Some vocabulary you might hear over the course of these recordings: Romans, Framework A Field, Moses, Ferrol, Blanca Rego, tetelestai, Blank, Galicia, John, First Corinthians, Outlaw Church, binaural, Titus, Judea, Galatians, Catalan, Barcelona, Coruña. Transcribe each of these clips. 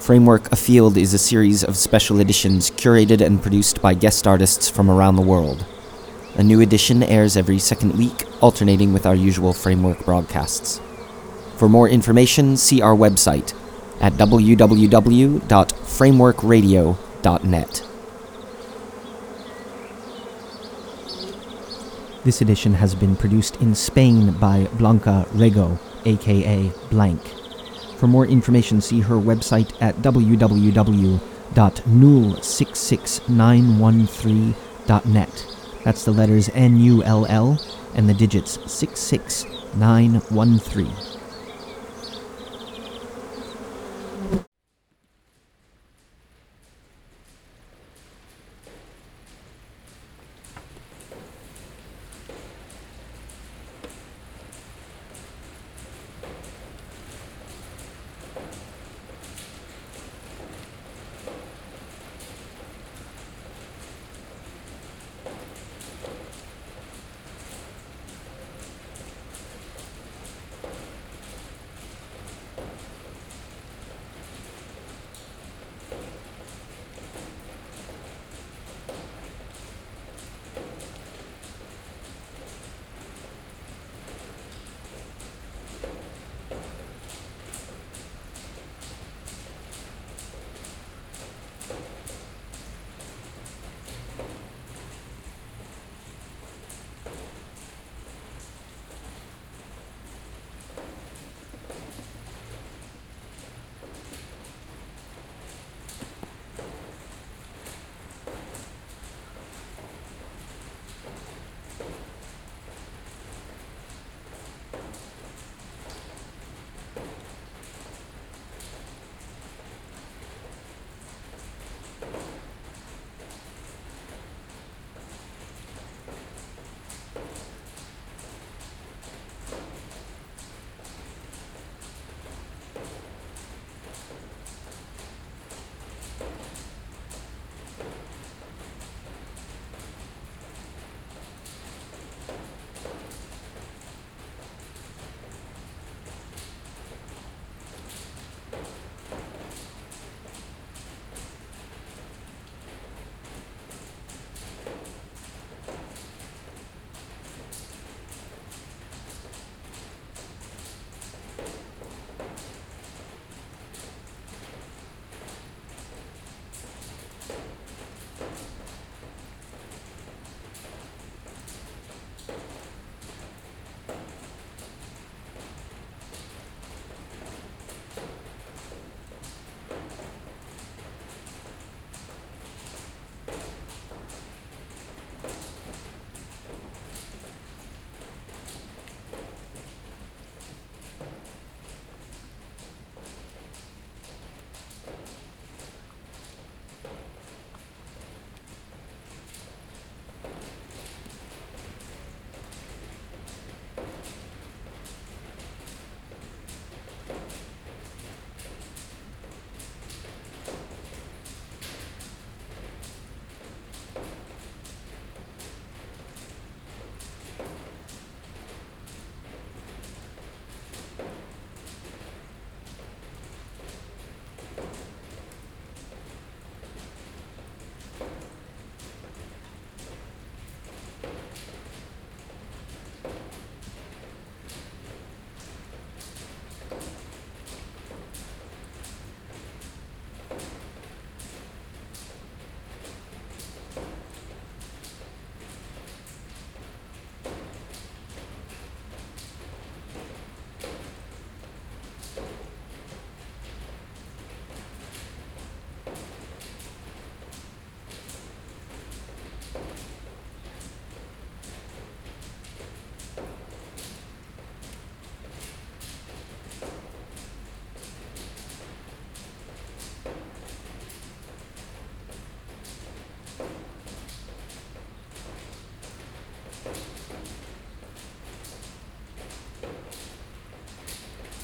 Framework A Field is a series of special editions curated and produced by guest artists from around the world. A new edition airs every second week, alternating with our usual Framework broadcasts. For more information, see our website at www.frameworkradio.net. This edition has been produced in Spain by Blanca Rego, aka Blank. For more information, see her website at www.null66913.net. That's the letters NULL and the digits 66913.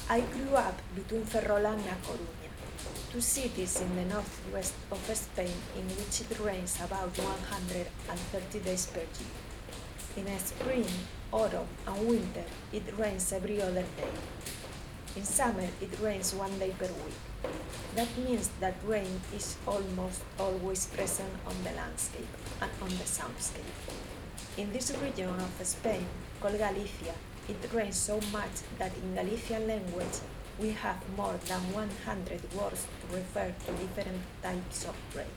I grew up between Ferrol and Coruña, two cities in the northwest of Spain in which it rains about 130 days per year. In spring, autumn and winter, it rains every other day. In summer, it rains one day per week. That means that rain is almost always present on the landscape and on the soundscape. In this region of Spain, called Galicia, it rains so much that in Galician language we have more than 100 words to refer to different types of rain.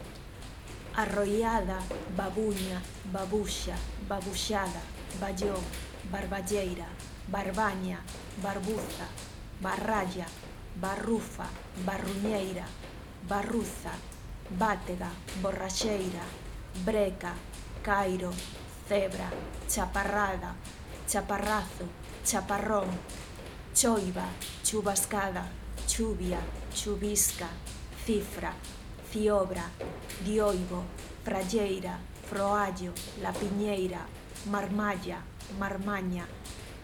Arrollada, babuña, babuxa, babuxada, ballón, barballeira, barbaña, barbuza, barralla, barrufa, barruñeira, barruza, bátega, borracheira, breca, cairo, cebra, chaparrada, chaparrazo, chaparrón, choiva, chubascada, chuvia, chubisca, cifra, ciobra, dioivo, fralleira, froallo, la piñeira, marmalla, marmaña,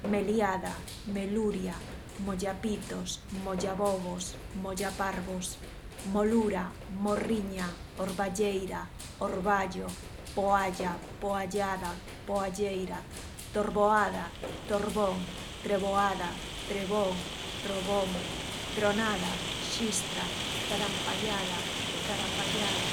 meliada, meluria, mollapitos, mollabobos, mollaparvos, molura, morriña, orballeira, orballo, poalla, poallada, poalleira, torboada, torbón, treboada, trebón, trobón, tronada, xistra, tarampallada, tarampallada.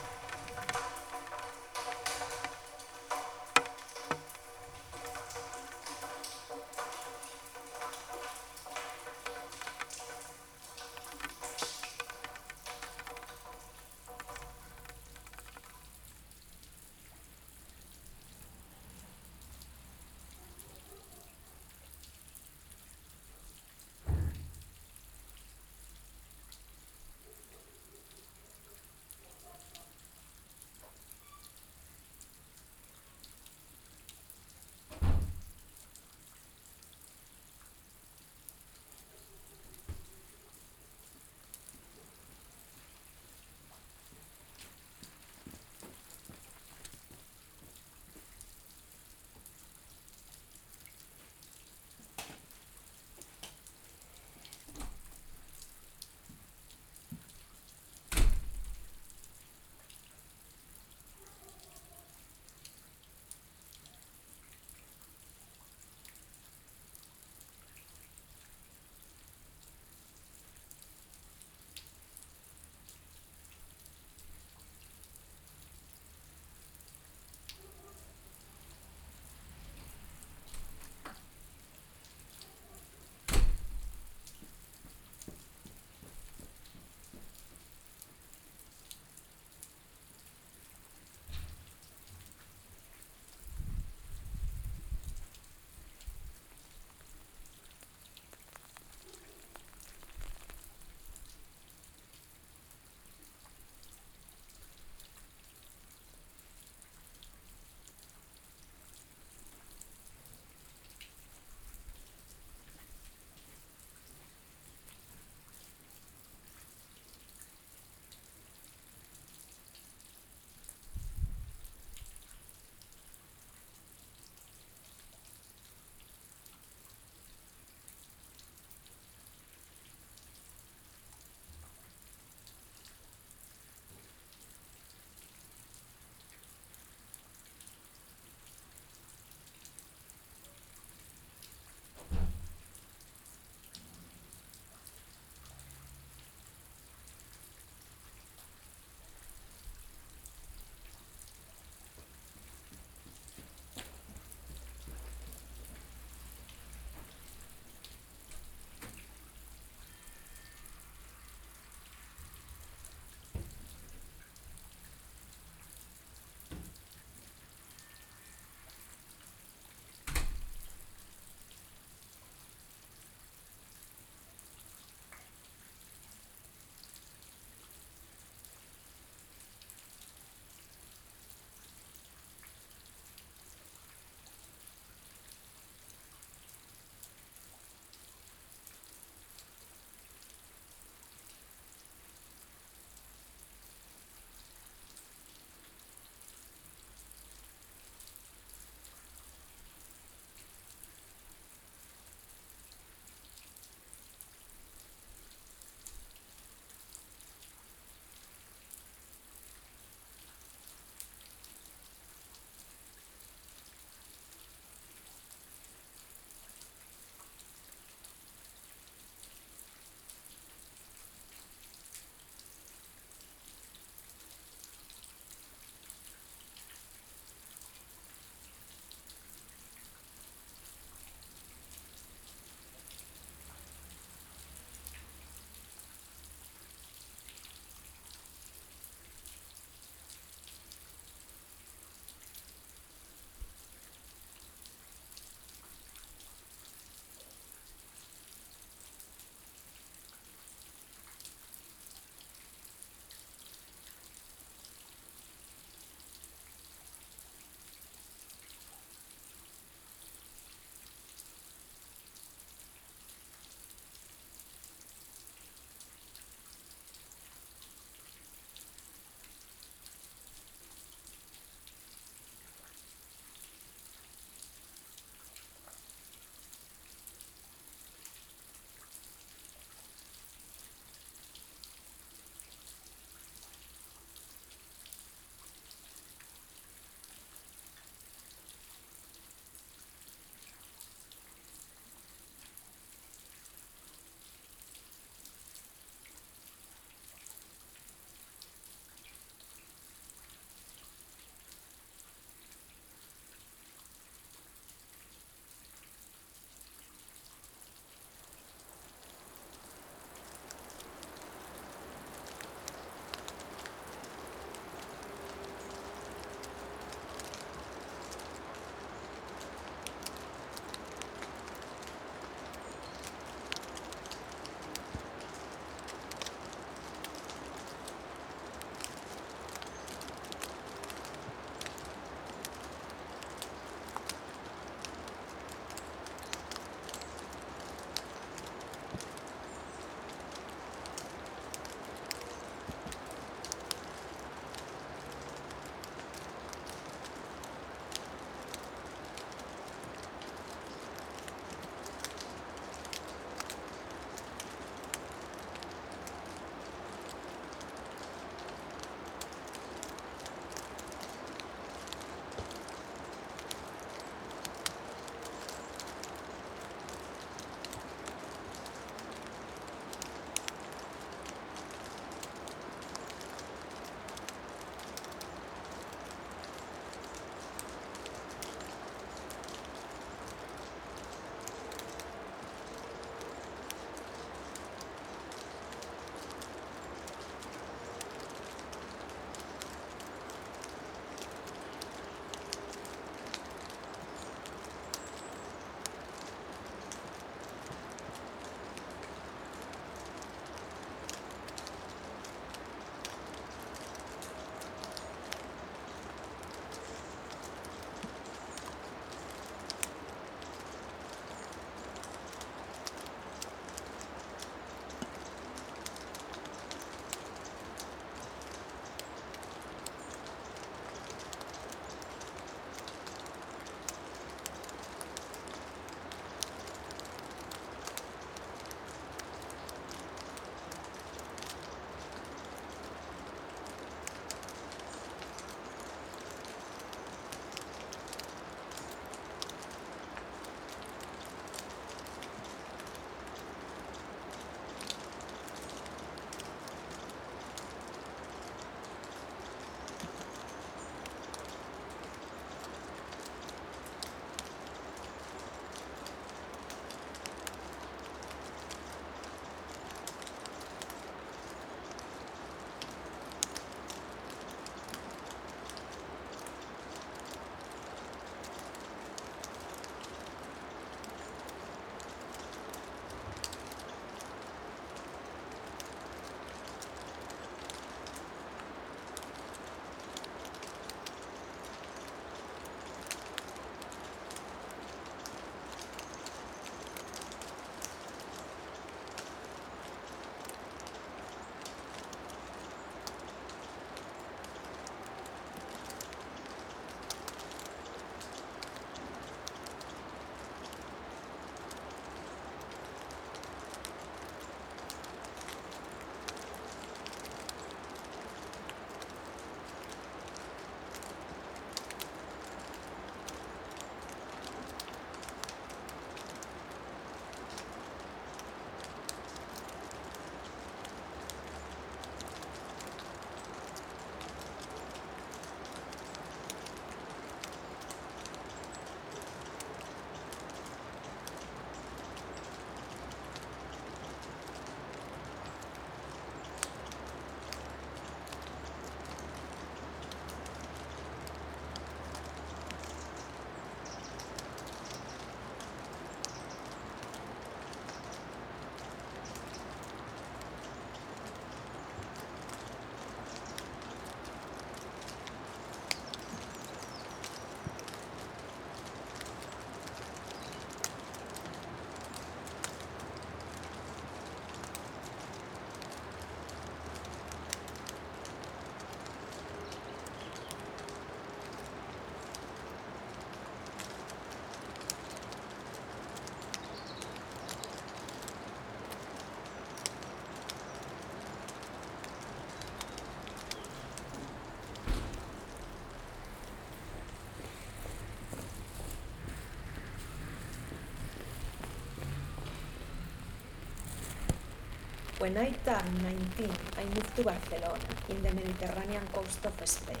When I turned 19, I moved to Barcelona, in the Mediterranean coast of Spain.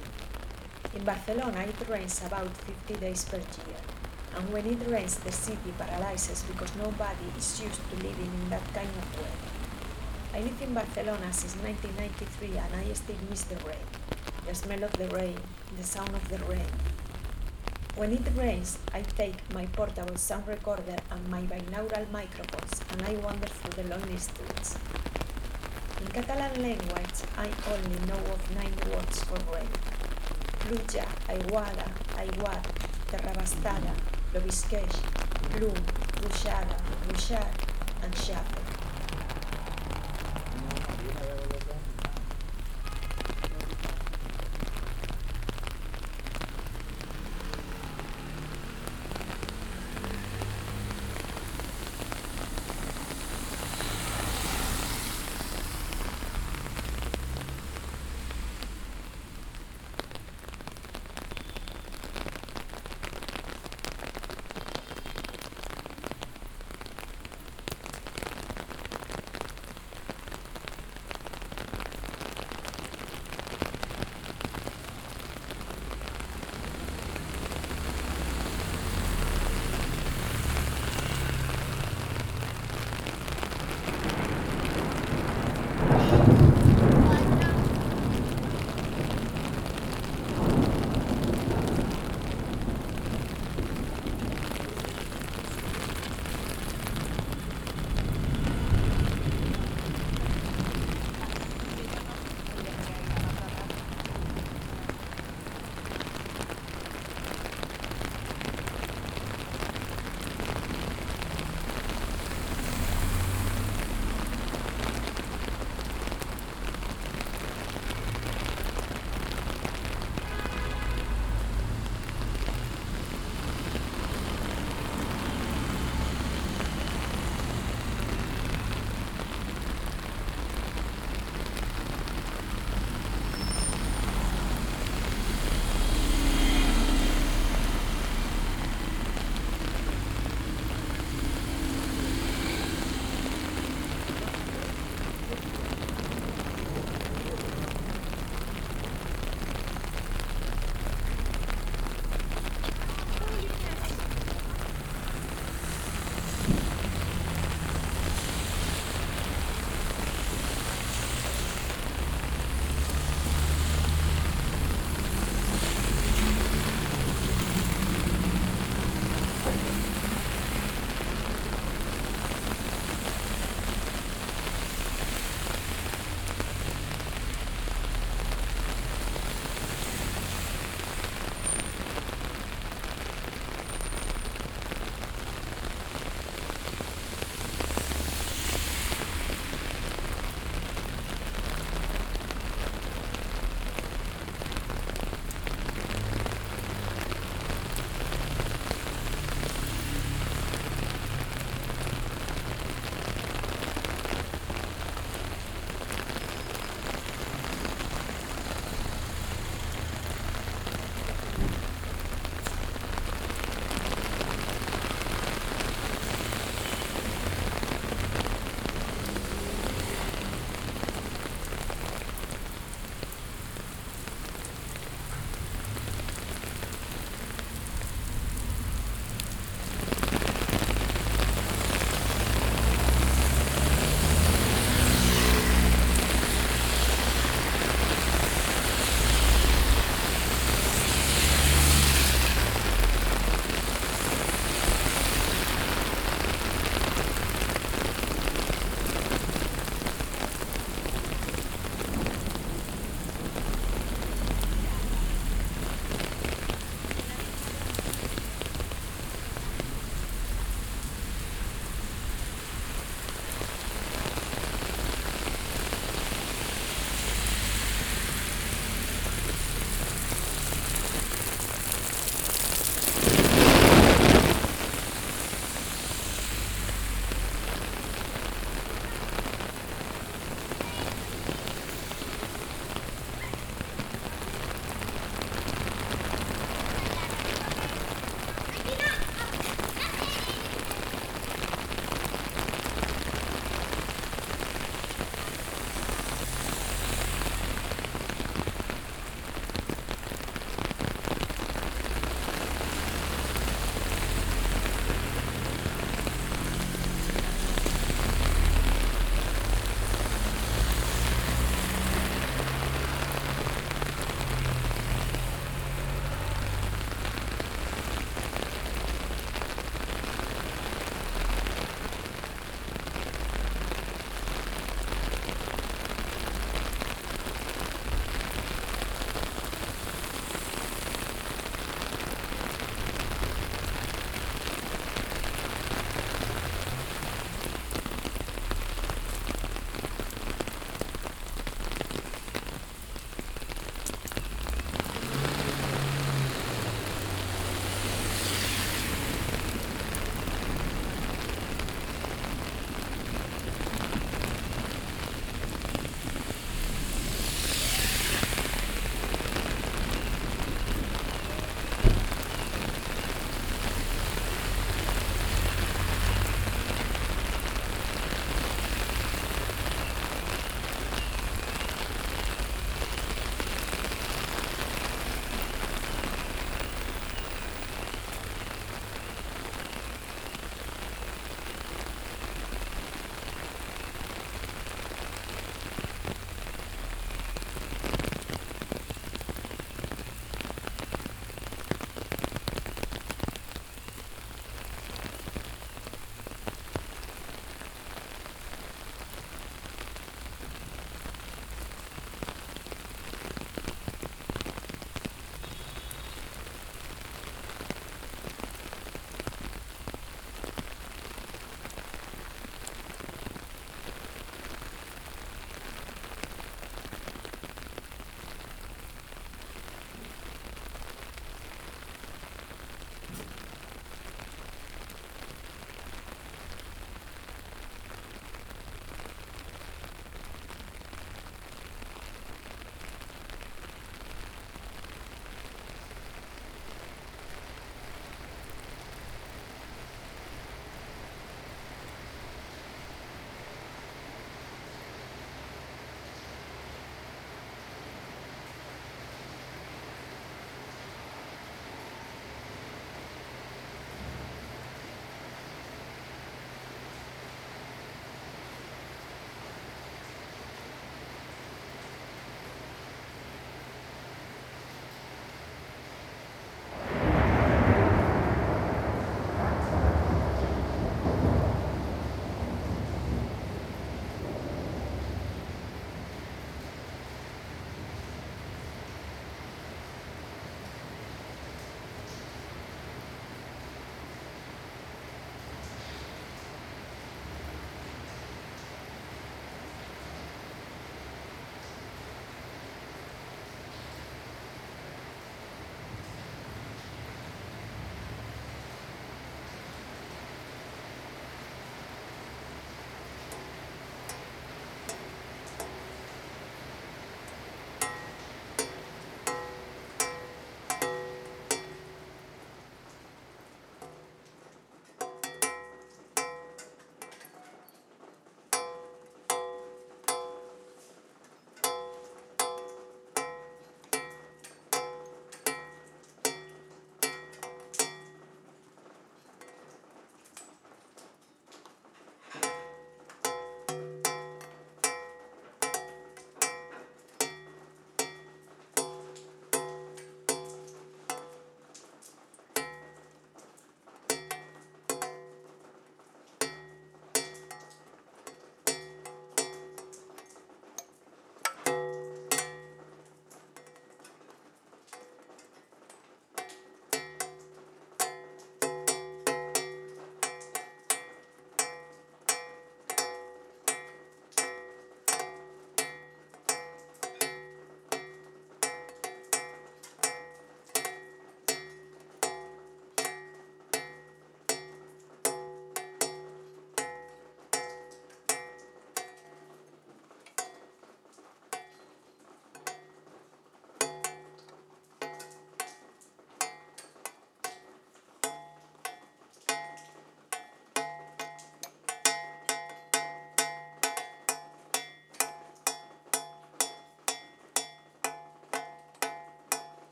In Barcelona, it rains about 50 days per year, and when it rains, the city paralyzes because nobody is used to living in that kind of weather. I live in Barcelona since 1993, and I still miss the rain, the smell of the rain, the sound of the rain. When it rains, I take my portable sound recorder and my binaural microphones and I wander through the lonely streets. In Catalan language, I only know of 9 words for rain. Pluja, aiguada, aiguat, terrabastada, plovisqueix, plum, ruixada, ruixar, and xafa.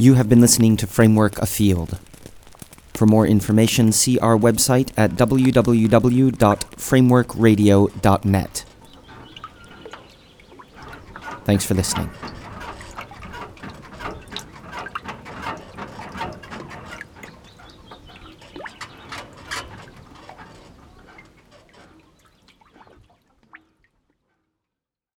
You have been listening to Framework A Field. For more information, see our website at www.frameworkradio.net. Thanks for listening.